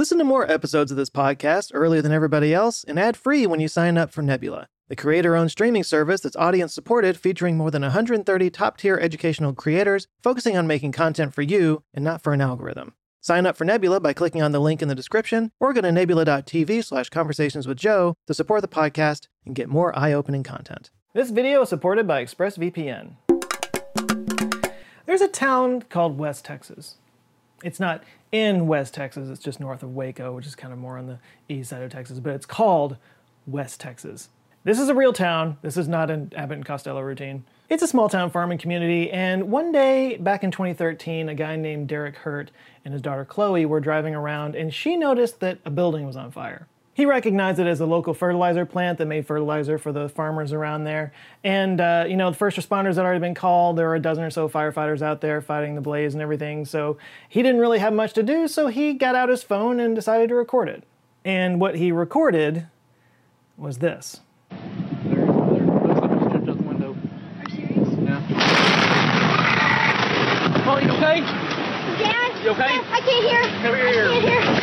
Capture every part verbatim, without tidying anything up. Listen to more episodes of this podcast earlier than everybody else and ad-free when you sign up for Nebula, the creator-owned streaming service that's audience-supported, featuring more than one hundred thirty top-tier educational creators focusing on making content for you and not for an algorithm. Sign up for Nebula by clicking on the link in the description or go to nebula.tv slash conversations with Joe to support the podcast and get more eye-opening content. This video is supported by ExpressVPN. There's a town called West Texas. It's not in West Texas, it's just north of Waco, which is kind of more on the east side of Texas, but it's called West Texas. This is a real town. This is not an Abbott and Costello routine. It's a small town farming community, and one day back in twenty thirteen, a guy named Derek Hurt and his daughter Chloe were driving around, and she noticed that a building was on fire. He recognized it as a local fertilizer plant that made fertilizer for the farmers around there. And, uh, you know, the first responders had already been called. There were a dozen or so firefighters out there fighting the blaze and everything. So he didn't really have much to do. So he got out his phone and decided to record it. And what he recorded was this. Are you okay? Dad? You okay? I can't hear. Come here. I can't hear.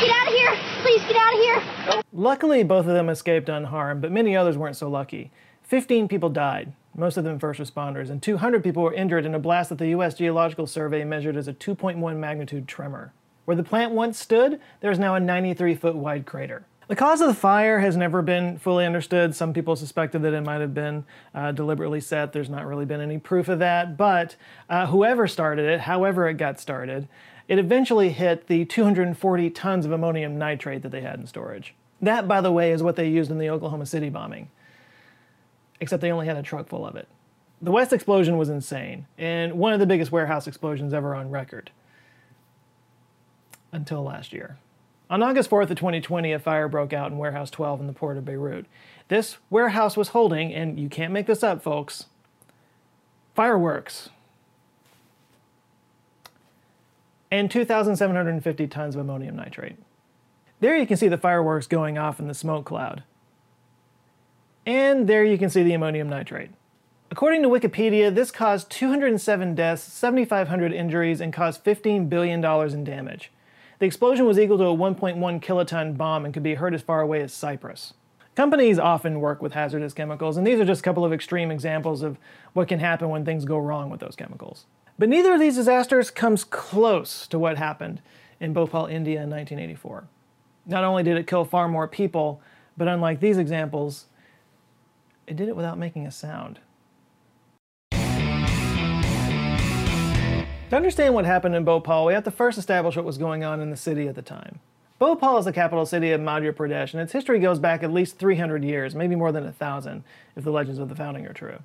Get out of here! Please get out of here! Luckily, both of them escaped unharmed, but many others weren't so lucky. fifteen people died, most of them first responders, and two hundred people were injured in a blast that the U S Geological Survey measured as a two point one magnitude tremor. Where the plant once stood, there is now a ninety-three foot wide crater. The cause of the fire has never been fully understood. Some people suspected that it might have been uh, deliberately set. There's not really been any proof of that, but uh, whoever started it, however it got started, it eventually hit the two hundred forty tons of ammonium nitrate that they had in storage. That, by the way, is what they used in the Oklahoma City bombing, except they only had a truck full of it. The West explosion was insane, and one of the biggest warehouse explosions ever on record. Until last year. On August fourth of twenty twenty, a fire broke out in Warehouse twelve in the port of Beirut. This warehouse was holding, and you can't make this up, folks, fireworks. And two thousand seven hundred fifty tons of ammonium nitrate. There you can see the fireworks going off in the smoke cloud. And there you can see the ammonium nitrate. According to Wikipedia, this caused two hundred seven deaths, seven thousand five hundred injuries, and caused fifteen billion dollars in damage. The explosion was equal to a one point one kiloton bomb and could be heard as far away as Cyprus. Companies often work with hazardous chemicals, and these are just a couple of extreme examples of what can happen when things go wrong with those chemicals. But neither of these disasters comes close to what happened in Bhopal, India in nineteen eighty-four. Not only did it kill far more people, but unlike these examples, it did it without making a sound. To understand what happened in Bhopal, we have to first establish what was going on in the city at the time. Bhopal is the capital city of Madhya Pradesh, and its history goes back at least three hundred years, maybe more than one thousand, if the legends of the founding are true.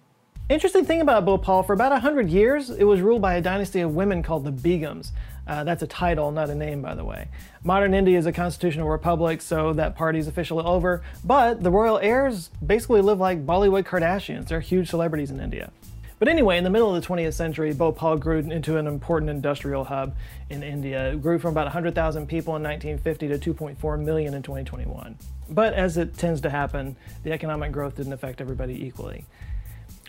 Interesting thing about Bhopal, for about one hundred years, it was ruled by a dynasty of women called the Begums. Uh, that's a title, not a name, by the way. Modern India is a constitutional republic, so that party's officially over, but the royal heirs basically live like Bollywood Kardashians. They're huge celebrities in India. But anyway, in the middle of the twentieth century, Bhopal grew into an important industrial hub in India. It grew from about one hundred thousand people in nineteen fifty to two point four million in twenty twenty-one. But as it tends to happen, the economic growth didn't affect everybody equally.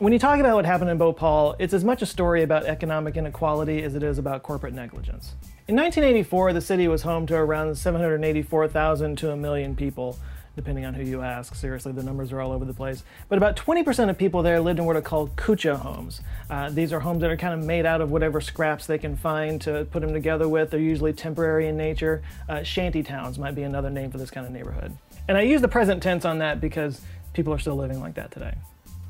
When you talk about what happened in Bhopal, it's as much a story about economic inequality as it is about corporate negligence. In nineteen eighty-four, the city was home to around seven hundred eighty-four thousand to a million people, depending on who you ask. Seriously, the numbers are all over the place. But about twenty percent of people there lived in what are called kucha homes. Uh, these are homes that are kind of made out of whatever scraps they can find to put them together with. They're usually temporary in nature. Uh, shanty towns might be another name for this kind of neighborhood. And I use the present tense on that because people are still living like that today.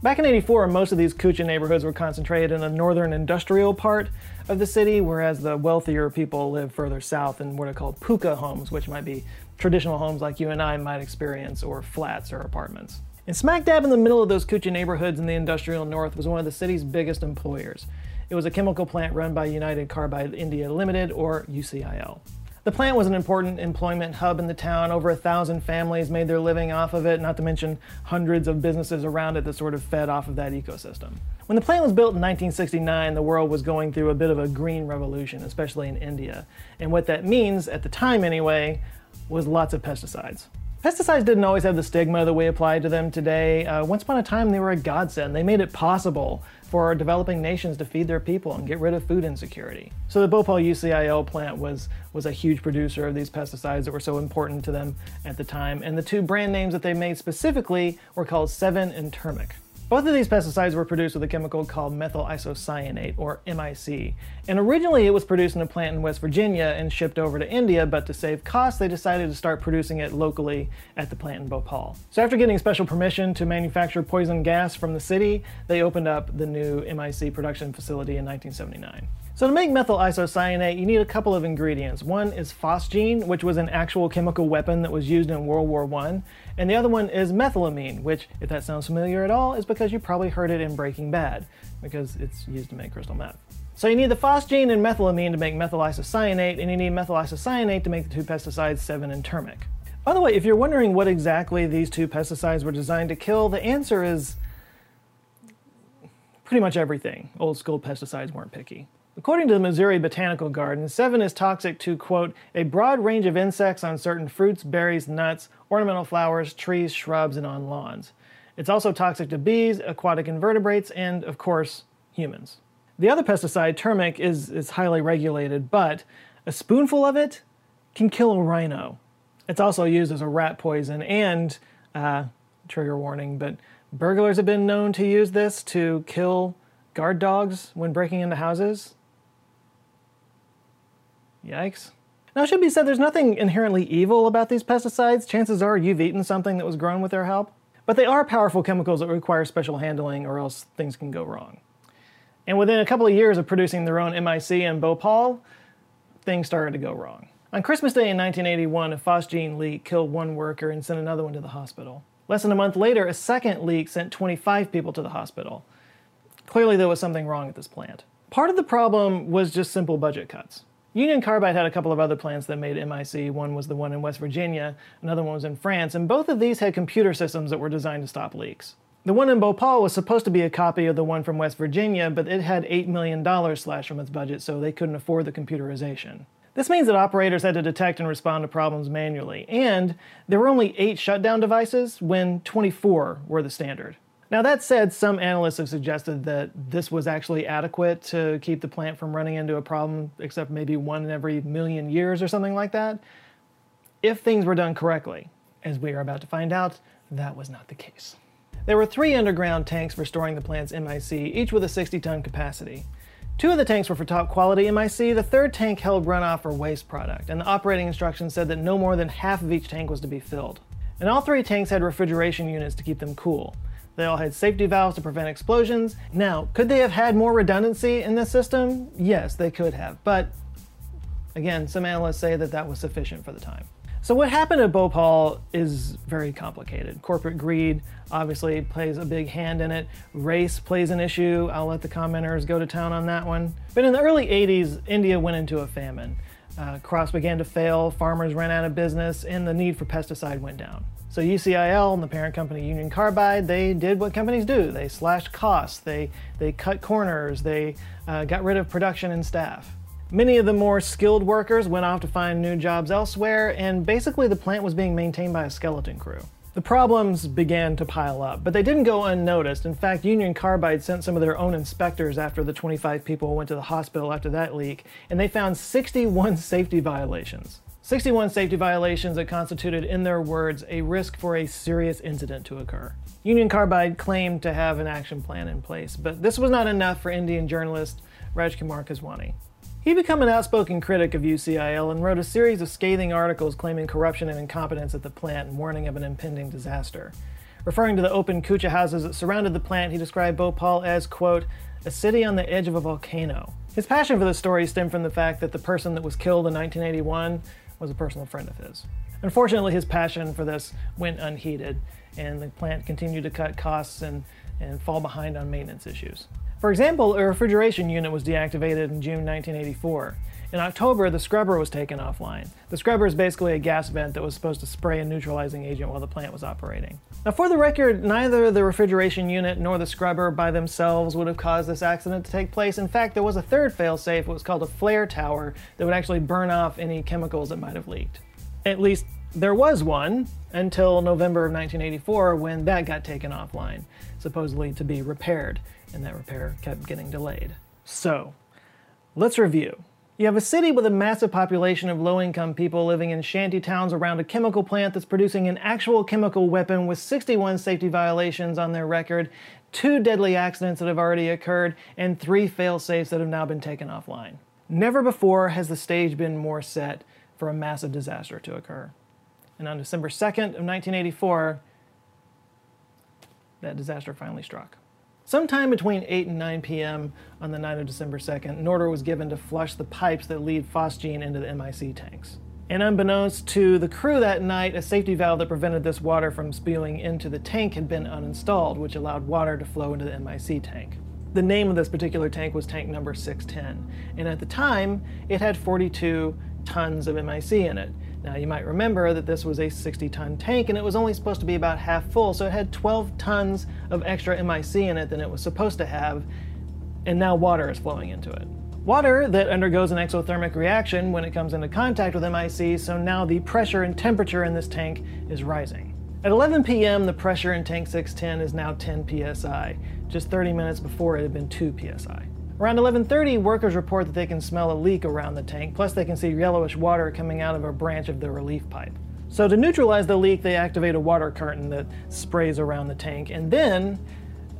Back in eighty-four, most of these kucha neighborhoods were concentrated in the northern industrial part of the city, whereas the wealthier people lived further south in what are called puka homes, which might be traditional homes like you and I might experience, or flats or apartments. And smack dab in the middle of those kucha neighborhoods in the industrial north was one of the city's biggest employers. It was a chemical plant run by Union Carbide India Limited, or U C I L. The plant was an important employment hub in the town. Over a thousand families made their living off of it, not to mention hundreds of businesses around it that sort of fed off of that ecosystem. When the plant was built in nineteen sixty-nine, the world was going through a bit of a green revolution, especially in India. And what that means, at the time anyway, was lots of pesticides. Pesticides didn't always have the stigma that we apply to them today. Uh, once upon a time, they were a godsend. They made it possible for developing nations to feed their people and get rid of food insecurity. So the Bhopal U C I L plant was, was a huge producer of these pesticides that were so important to them at the time, and the two brand names that they made specifically were called Sevin and Temik. Both of these pesticides were produced with a chemical called methyl isocyanate, or M I C, and originally it was produced in a plant in West Virginia and shipped over to India, but to save costs they decided to start producing it locally at the plant in Bhopal. So after getting special permission to manufacture poison gas from the city, they opened up the new M I C production facility in nineteen seventy-nine. So to make methyl isocyanate, you need a couple of ingredients. One is phosgene, which was an actual chemical weapon that was used in World War One, and the other one is methylamine, which, if that sounds familiar at all, is because you probably heard it in Breaking Bad, because it's used to make crystal meth. So you need the phosgene and methylamine to make methyl isocyanate, and you need methyl isocyanate to make the two pesticides Sevin and Temik. By the way, if you're wondering what exactly these two pesticides were designed to kill, the answer is pretty much everything. Old school pesticides weren't picky. According to the Missouri Botanical Garden, Sevin is toxic to, quote, a broad range of insects on certain fruits, berries, nuts, ornamental flowers, trees, shrubs, and on lawns. It's also toxic to bees, aquatic invertebrates, and, of course, humans. The other pesticide, Temik, is, is highly regulated, but a spoonful of it can kill a rhino. It's also used as a rat poison, and, uh, trigger warning, but burglars have been known to use this to kill guard dogs when breaking into houses. Yikes. Now, it should be said there's nothing inherently evil about these pesticides. Chances are you've eaten something that was grown with their help. But they are powerful chemicals that require special handling, or else things can go wrong. And within a couple of years of producing their own M I C in Bhopal, things started to go wrong. On Christmas Day in nineteen eighty-one, a phosgene leak killed one worker and sent another one to the hospital. Less than a month later, a second leak sent twenty-five people to the hospital. Clearly, there was something wrong at this plant. Part of the problem was just simple budget cuts. Union Carbide had a couple of other plants that made M I C. One was the one in West Virginia, another one was in France, and both of these had computer systems that were designed to stop leaks. The one in Bhopal was supposed to be a copy of the one from West Virginia, but it had eight million dollars slashed from its budget, so they couldn't afford the computerization. This means that operators had to detect and respond to problems manually, and there were only eight shutdown devices when twenty-four were the standard. Now, that said, some analysts have suggested that this was actually adequate to keep the plant from running into a problem, except maybe one in every million years or something like that, if things were done correctly. As we are about to find out, that was not the case. There were three underground tanks for storing the plant's M I C, each with a sixty ton capacity. Two of the tanks were for top quality M I C, the third tank held runoff or waste product, and the operating instructions said that no more than half of each tank was to be filled. And all three tanks had refrigeration units to keep them cool. They all had safety valves to prevent explosions. Now, could they have had more redundancy in this system? Yes, they could have, but again, some analysts say that that was sufficient for the time. So what happened at Bhopal is very complicated. Corporate greed obviously plays a big hand in it. Race plays an issue. I'll let the commenters go to town on that one. But in the early eighties, India went into a famine. Uh, crops began to fail, farmers ran out of business, and the need for pesticide went down. So U C I L and the parent company Union Carbide, they did what companies do. They slashed costs, they, they cut corners, they uh, got rid of production and staff. Many of the more skilled workers went off to find new jobs elsewhere, and basically the plant was being maintained by a skeleton crew. The problems began to pile up, but they didn't go unnoticed. In fact, Union Carbide sent some of their own inspectors after the twenty-five people went to the hospital after that leak, and they found sixty-one safety violations. sixty-one safety violations that constituted, in their words, a risk for a serious incident to occur. Union Carbide claimed to have an action plan in place, but this was not enough for Indian journalist Rajkumar Keswani. He became an outspoken critic of U C I L and wrote a series of scathing articles claiming corruption and incompetence at the plant and warning of an impending disaster. Referring to the open kucha houses that surrounded the plant, he described Bhopal as, quote, a city on the edge of a volcano. His passion for the story stemmed from the fact that the person that was killed in nineteen eighty-one was a personal friend of his. Unfortunately, his passion for this went unheeded, and the plant continued to cut costs and, and fall behind on maintenance issues. For example, a refrigeration unit was deactivated in June nineteen eighty-four. In October, the scrubber was taken offline. The scrubber is basically a gas vent that was supposed to spray a neutralizing agent while the plant was operating. Now, for the record, neither the refrigeration unit nor the scrubber by themselves would have caused this accident to take place. In fact, there was a third fail-safe, what was called a flare tower, that would actually burn off any chemicals that might have leaked. At least There was one until November of nineteen eighty-four, when that got taken offline, supposedly to be repaired, and that repair kept getting delayed. So, let's review. You have a city with a massive population of low-income people living in shanty towns around a chemical plant that's producing an actual chemical weapon, with sixty-one safety violations on their record, two deadly accidents that have already occurred, and three fail-safes that have now been taken offline. Never before has the stage been more set for a massive disaster to occur. And on December second of nineteen eighty-four, that disaster finally struck. Sometime between eight and nine p m on the night of December second, an order was given to flush the pipes that lead phosgene into the M I C tanks. And unbeknownst to the crew that night, a safety valve that prevented this water from spewing into the tank had been uninstalled, which allowed water to flow into the M I C tank. The name of this particular tank was tank number six ten, and at the time, it had forty-two tons of M I C in it. Now, you might remember that this was a sixty ton tank, and it was only supposed to be about half full, so it had twelve tons of extra M I C in it than it was supposed to have, and now water is flowing into it. Water that undergoes an exothermic reaction when it comes into contact with M I C, so now the pressure and temperature in this tank is rising. At eleven p m, the pressure in tank six ten is now ten P S I, just thirty minutes before it had been two P S I. Around eleven thirty, workers report that they can smell a leak around the tank, plus they can see yellowish water coming out of a branch of the relief pipe. So to neutralize the leak, they activate a water curtain that sprays around the tank, and then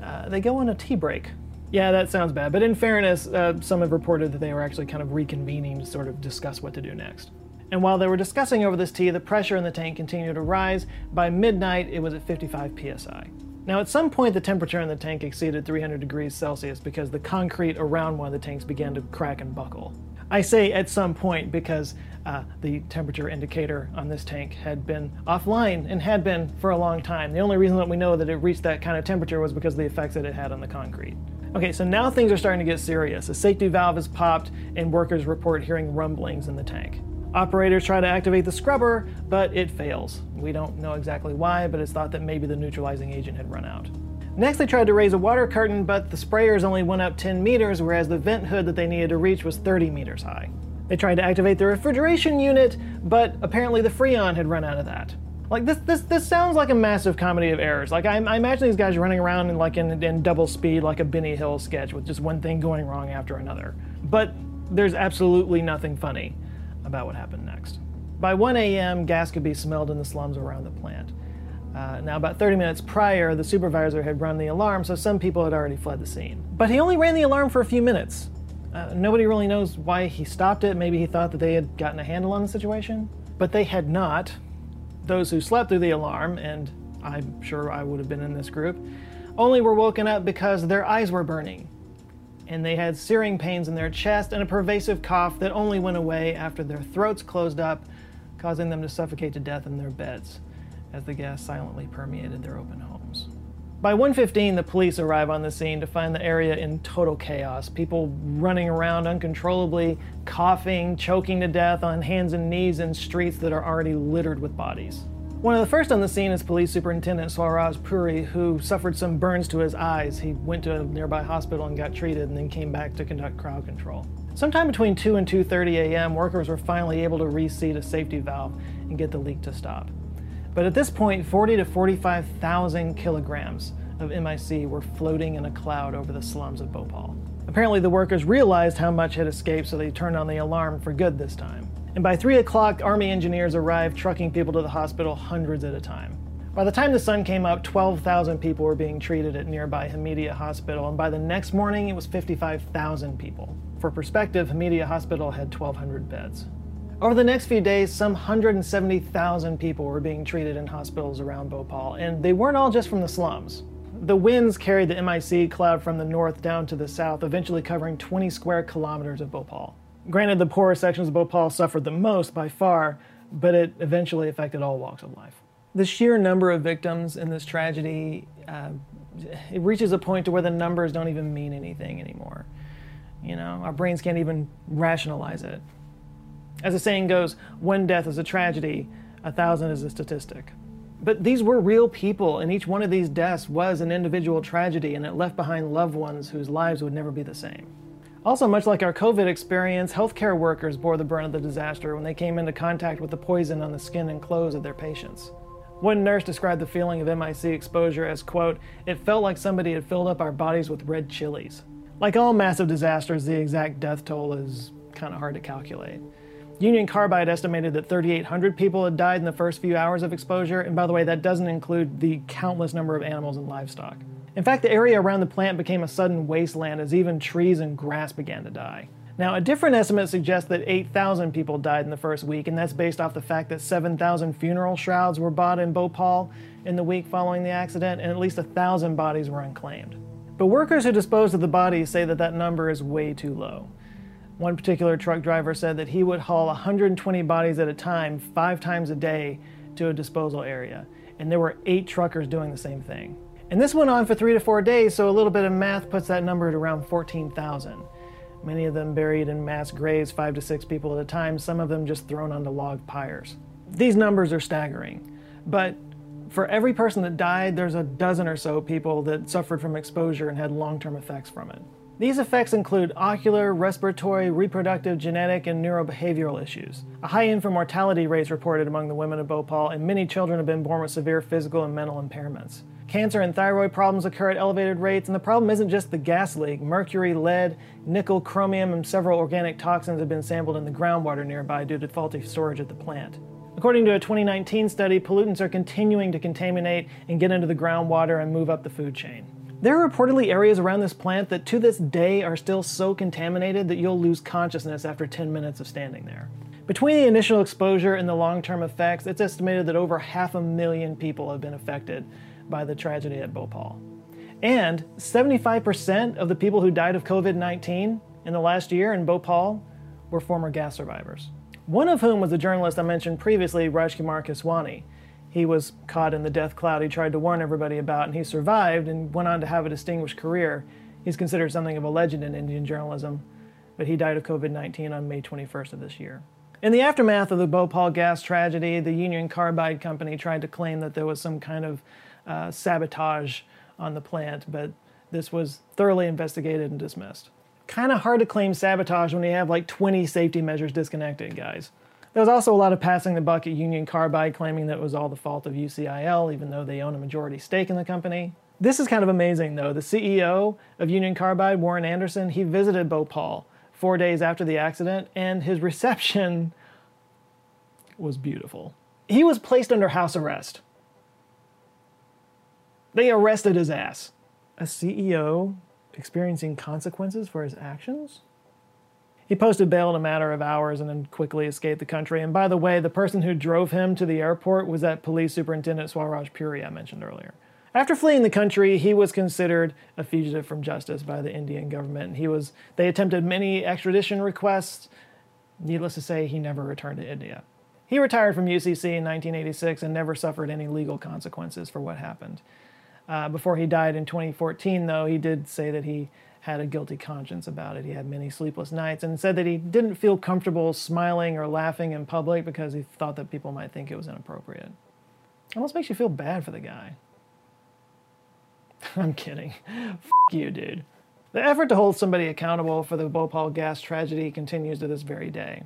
uh, they go on a tea break. Yeah, that sounds bad, but in fairness, uh, some have reported that they were actually kind of reconvening to sort of discuss what to do next. And while they were discussing over this tea, the pressure in the tank continued to rise. By midnight, it was at fifty-five P S I. Now, at some point, the temperature in the tank exceeded three hundred degrees Celsius because the concrete around one of the tanks began to crack and buckle. I say at some point because uh, the temperature indicator on this tank had been offline and had been for a long time. The only reason that we know that it reached that kind of temperature was because of the effects that it had on the concrete. Okay, so now things are starting to get serious. A safety valve is popped, and workers report hearing rumblings in the tank. Operators try to activate the scrubber, but it fails. We don't know exactly why, but it's thought that maybe the neutralizing agent had run out. Next, they tried to raise a water curtain, but the sprayers only went up ten meters, whereas the vent hood that they needed to reach was thirty meters high. They tried to activate the refrigeration unit, but apparently the Freon had run out of that. Like, this this, this sounds like a massive comedy of errors. Like, I, I imagine these guys running around in, like, in, in double speed like a Benny Hill sketch, with just one thing going wrong after another. But there's absolutely nothing funny about what happened next. By one A M, gas could be smelled in the slums around the plant. Uh, now, about thirty minutes prior, the supervisor had run the alarm, so some people had already fled the scene. But he only ran the alarm for a few minutes. Uh, nobody really knows why he stopped it. Maybe he thought that they had gotten a handle on the situation. But they had not. Those who slept through the alarm, and I'm sure I would have been in this group, only were woken up because their eyes were burning, and they had searing pains in their chest and a pervasive cough that only went away after their throats closed up, causing them to suffocate to death in their beds as the gas silently permeated their open homes. By one fifteen, the police arrive on the scene to find the area in total chaos. People running around uncontrollably, coughing, choking to death on hands and knees in streets that are already littered with bodies. One of the first on the scene is Police Superintendent Swaraj Puri, who suffered some burns to his eyes. He went to a nearby hospital and got treated, and then came back to conduct crowd control. Sometime between two and two thirty A M, workers were finally able to reseat a safety valve and get the leak to stop. But at this point, forty to forty-five thousand kilograms of M I C were floating in a cloud over the slums of Bhopal. Apparently, the workers realized how much had escaped, so they turned on the alarm for good this time. And by three o'clock, Army engineers arrived, trucking people to the hospital, hundreds at a time. By the time the sun came up, twelve thousand people were being treated at nearby Hamidia Hospital, and by the next morning, it was fifty-five thousand people. For perspective, Hamidia Hospital had twelve hundred beds. Over the next few days, some one hundred seventy thousand people were being treated in hospitals around Bhopal, and they weren't all just from the slums. The winds carried the M I C cloud from the north down to the south, eventually covering twenty square kilometers of Bhopal. Granted, the poorer sections of Bhopal suffered the most by far, but it eventually affected all walks of life. The sheer number of victims in this tragedy, uh, it reaches a point to where the numbers don't even mean anything anymore. You know, our brains can't even rationalize it. As the saying goes, one death is a tragedy, a thousand is a statistic. But these were real people, and each one of these deaths was an individual tragedy, and it left behind loved ones whose lives would never be the same. Also, much like our COVID experience, healthcare workers bore the brunt of the disaster when they came into contact with the poison on the skin and clothes of their patients. One nurse described the feeling of M I C exposure as, quote, "It felt like somebody had filled up our bodies with red chilies." Like all massive disasters, the exact death toll is kind of hard to calculate. Union Carbide estimated that three thousand eight hundred people had died in the first few hours of exposure, and by the way, that doesn't include the countless number of animals and livestock. In fact, the area around the plant became a sudden wasteland as even trees and grass began to die. Now, a different estimate suggests that eight thousand people died in the first week, and that's based off the fact that seven thousand funeral shrouds were bought in Bhopal in the week following the accident, and at least one thousand bodies were unclaimed. But workers who disposed of the bodies say that that number is way too low. One particular truck driver said that he would haul one hundred twenty bodies at a time, five times a day, to a disposal area, and there were eight truckers doing the same thing. And this went on for three to four days, so a little bit of math puts that number at around fourteen thousand. Many of them buried in mass graves, five to six people at a time, some of them just thrown onto log pyres. These numbers are staggering, but for every person that died, there's a dozen or so people that suffered from exposure and had long-term effects from it. These effects include ocular, respiratory, reproductive, genetic, and neurobehavioral issues. A high infant mortality rate is reported among the women of Bhopal, and many children have been born with severe physical and mental impairments. Cancer and thyroid problems occur at elevated rates, and the problem isn't just the gas leak. Mercury, lead, nickel, chromium, and several organic toxins have been sampled in the groundwater nearby due to faulty storage at the plant. According to a twenty nineteen study, pollutants are continuing to contaminate and get into the groundwater and move up the food chain. There are reportedly areas around this plant that to this day are still so contaminated that you'll lose consciousness after ten minutes of standing there. Between the initial exposure and the long-term effects, it's estimated that over half a million people have been affected by the tragedy at Bhopal. And seventy-five percent of the people who died of COVID nineteen in the last year in Bhopal were former gas survivors. One of whom was the journalist I mentioned previously, Rajkumar Keswani. He was caught in the death cloud he tried to warn everybody about, and he survived and went on to have a distinguished career. He's considered something of a legend in Indian journalism, but he died of COVID nineteen on May twenty-first of this year. In the aftermath of the Bhopal gas tragedy, the Union Carbide Company tried to claim that there was some kind of uh, sabotage on the plant, but this was thoroughly investigated and dismissed. Kind of hard to claim sabotage when you have like twenty safety measures disconnected, guys. There was also a lot of passing the buck at Union Carbide, claiming that it was all the fault of U C I L, even though they own a majority stake in the company. This is kind of amazing, though. The C E O of Union Carbide, Warren Anderson, he visited Bhopal four days after the accident, and his reception was beautiful. He was placed under house arrest. They arrested his ass. A C E O experiencing consequences for his actions? He posted bail in a matter of hours and then quickly escaped the country. And by the way, the person who drove him to the airport was that police superintendent Swaraj Puri I mentioned earlier. After fleeing the country, he was considered a fugitive from justice by the Indian government. And he was, they attempted many extradition requests. Needless to say, he never returned to India. He retired from U C C in nineteen eighty-six and never suffered any legal consequences for what happened. Uh, before he died in twenty fourteen, though, he did say that he had a guilty conscience about it. He had many sleepless nights and said that he didn't feel comfortable smiling or laughing in public because he thought that people might think it was inappropriate. Almost makes you feel bad for the guy. I'm kidding. F you, dude. The effort to hold somebody accountable for the Bhopal gas tragedy continues to this very day.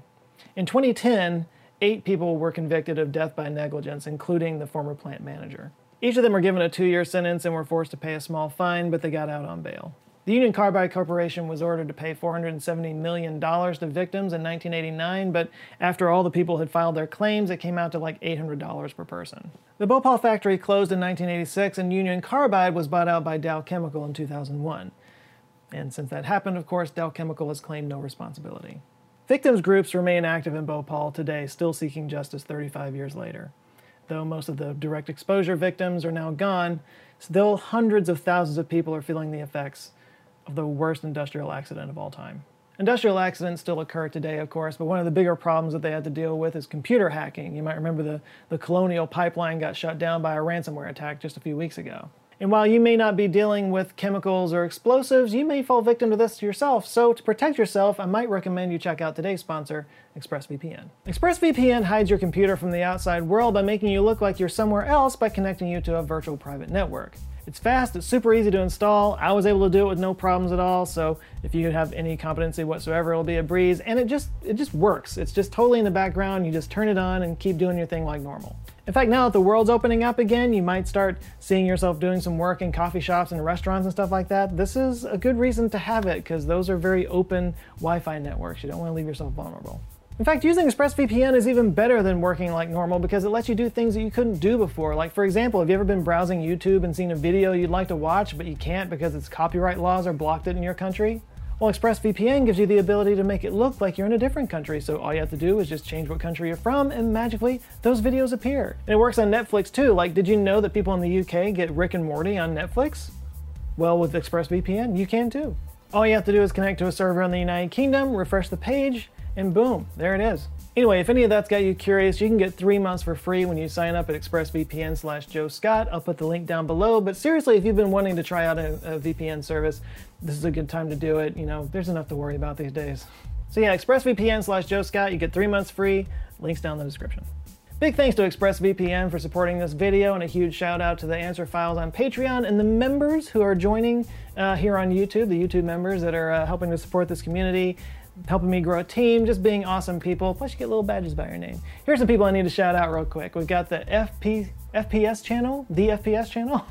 In twenty ten, eight people were convicted of death by negligence, including the former plant manager. Each of them were given a two-year sentence and were forced to pay a small fine, but they got out on bail. The Union Carbide Corporation was ordered to pay four hundred seventy million dollars to victims in nineteen eighty-nine, but after all the people had filed their claims, it came out to like eight hundred dollars per person. The Bhopal factory closed in nineteen eighty-six, and Union Carbide was bought out by Dow Chemical in two thousand one. And since that happened, of course, Dow Chemical has claimed no responsibility. Victims groups remain active in Bhopal today, still seeking justice thirty-five years later. Though most of the direct exposure victims are now gone, still hundreds of thousands of people are feeling the effects of the worst industrial accident of all time. Industrial accidents still occur today, of course, but one of the bigger problems that they had to deal with is computer hacking. You might remember the, the Colonial pipeline got shut down by a ransomware attack just a few weeks ago. And while you may not be dealing with chemicals or explosives, you may fall victim to this yourself. So to protect yourself, I might recommend you check out today's sponsor, ExpressVPN. ExpressVPN hides your computer from the outside world by making you look like you're somewhere else by connecting you to a virtual private network. It's fast, it's super easy to install. I was able to do it with no problems at all, so if you have any competency whatsoever, it'll be a breeze, and it just it just works. It's just totally in the background. You just turn it on and keep doing your thing like normal. In fact, now that the world's opening up again, you might start seeing yourself doing some work in coffee shops and restaurants and stuff like that. This is a good reason to have it, because those are very open Wi-Fi networks. You don't want to leave yourself vulnerable. In fact, using ExpressVPN is even better than working like normal because it lets you do things that you couldn't do before. Like, for example, have you ever been browsing YouTube and seen a video you'd like to watch, but you can't because its copyright laws are blocked it in your country? Well, ExpressVPN gives you the ability to make it look like you're in a different country, so all you have to do is just change what country you're from, and magically, those videos appear. And it works on Netflix too. Like, did you know that people in the U K get Rick and Morty on Netflix? Well, with ExpressVPN, you can too. All you have to do is connect to a server in the United Kingdom, refresh the page, and boom, there it is. Anyway, if any of that's got you curious, you can get three months for free when you sign up at ExpressVPN slash Joe Scott. I'll put the link down below, but seriously, if you've been wanting to try out a, a V P N service, this is a good time to do it. You know, there's enough to worry about these days. So yeah, ExpressVPN slash Joe Scott, you get three months free. Links down in the description. Big thanks to ExpressVPN for supporting this video, and a huge shout out to the Answer Files on Patreon and the members who are joining uh, here on YouTube, the YouTube members that are uh, helping to support this community, helping me grow a team, just being awesome people. Plus you get little badges by your name. Here's some people I need to shout out real quick. We've got the F P, F P S channel, the F P S channel,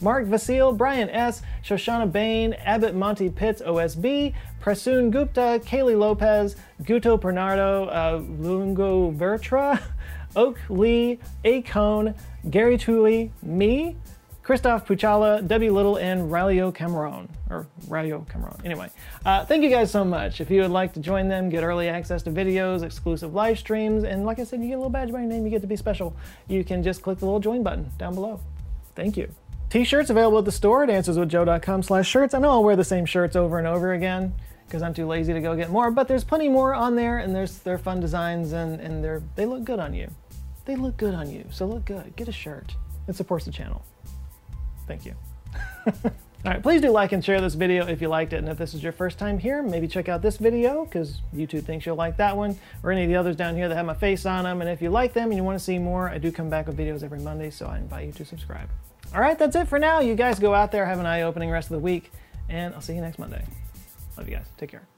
Mark Vasile, Brian S, Shoshana Bain, Abbott Monty Pitts O S B, Prasoon Gupta, Kaylee Lopez, Guto Bernardo, uh, Lungo Vertra, Oak Lee, A. Cone, Gary Tully, me, Christoph Puchala, Debbie Little, and Raulio Cameron, or Raulio Cameron. Anyway, uh, thank you guys so much. If you would like to join them, get early access to videos, exclusive live streams, and like I said, you get a little badge by your name, you get to be special. You can just click the little join button down below. Thank you. T-shirts available at the store at answerswithjoe.com slash shirts. I know I'll wear the same shirts over and over again because I'm too lazy to go get more, but there's plenty more on there, and there's they're fun designs, and, and they're, they look good on you. They look good on you, so look good. Get a shirt. It supports the channel. Thank you. All right, please do like and share this video if you liked it, and if this is your first time here, maybe check out this video because YouTube thinks you'll like that one, or any of the others down here that have my face on them. And if you like them and you want to see more, I do come back with videos every Monday, so I invite you to subscribe. All right, that's it for now. You guys go out there, have an eye-opening rest of the week, and I'll see you next Monday. Love you guys. Take care.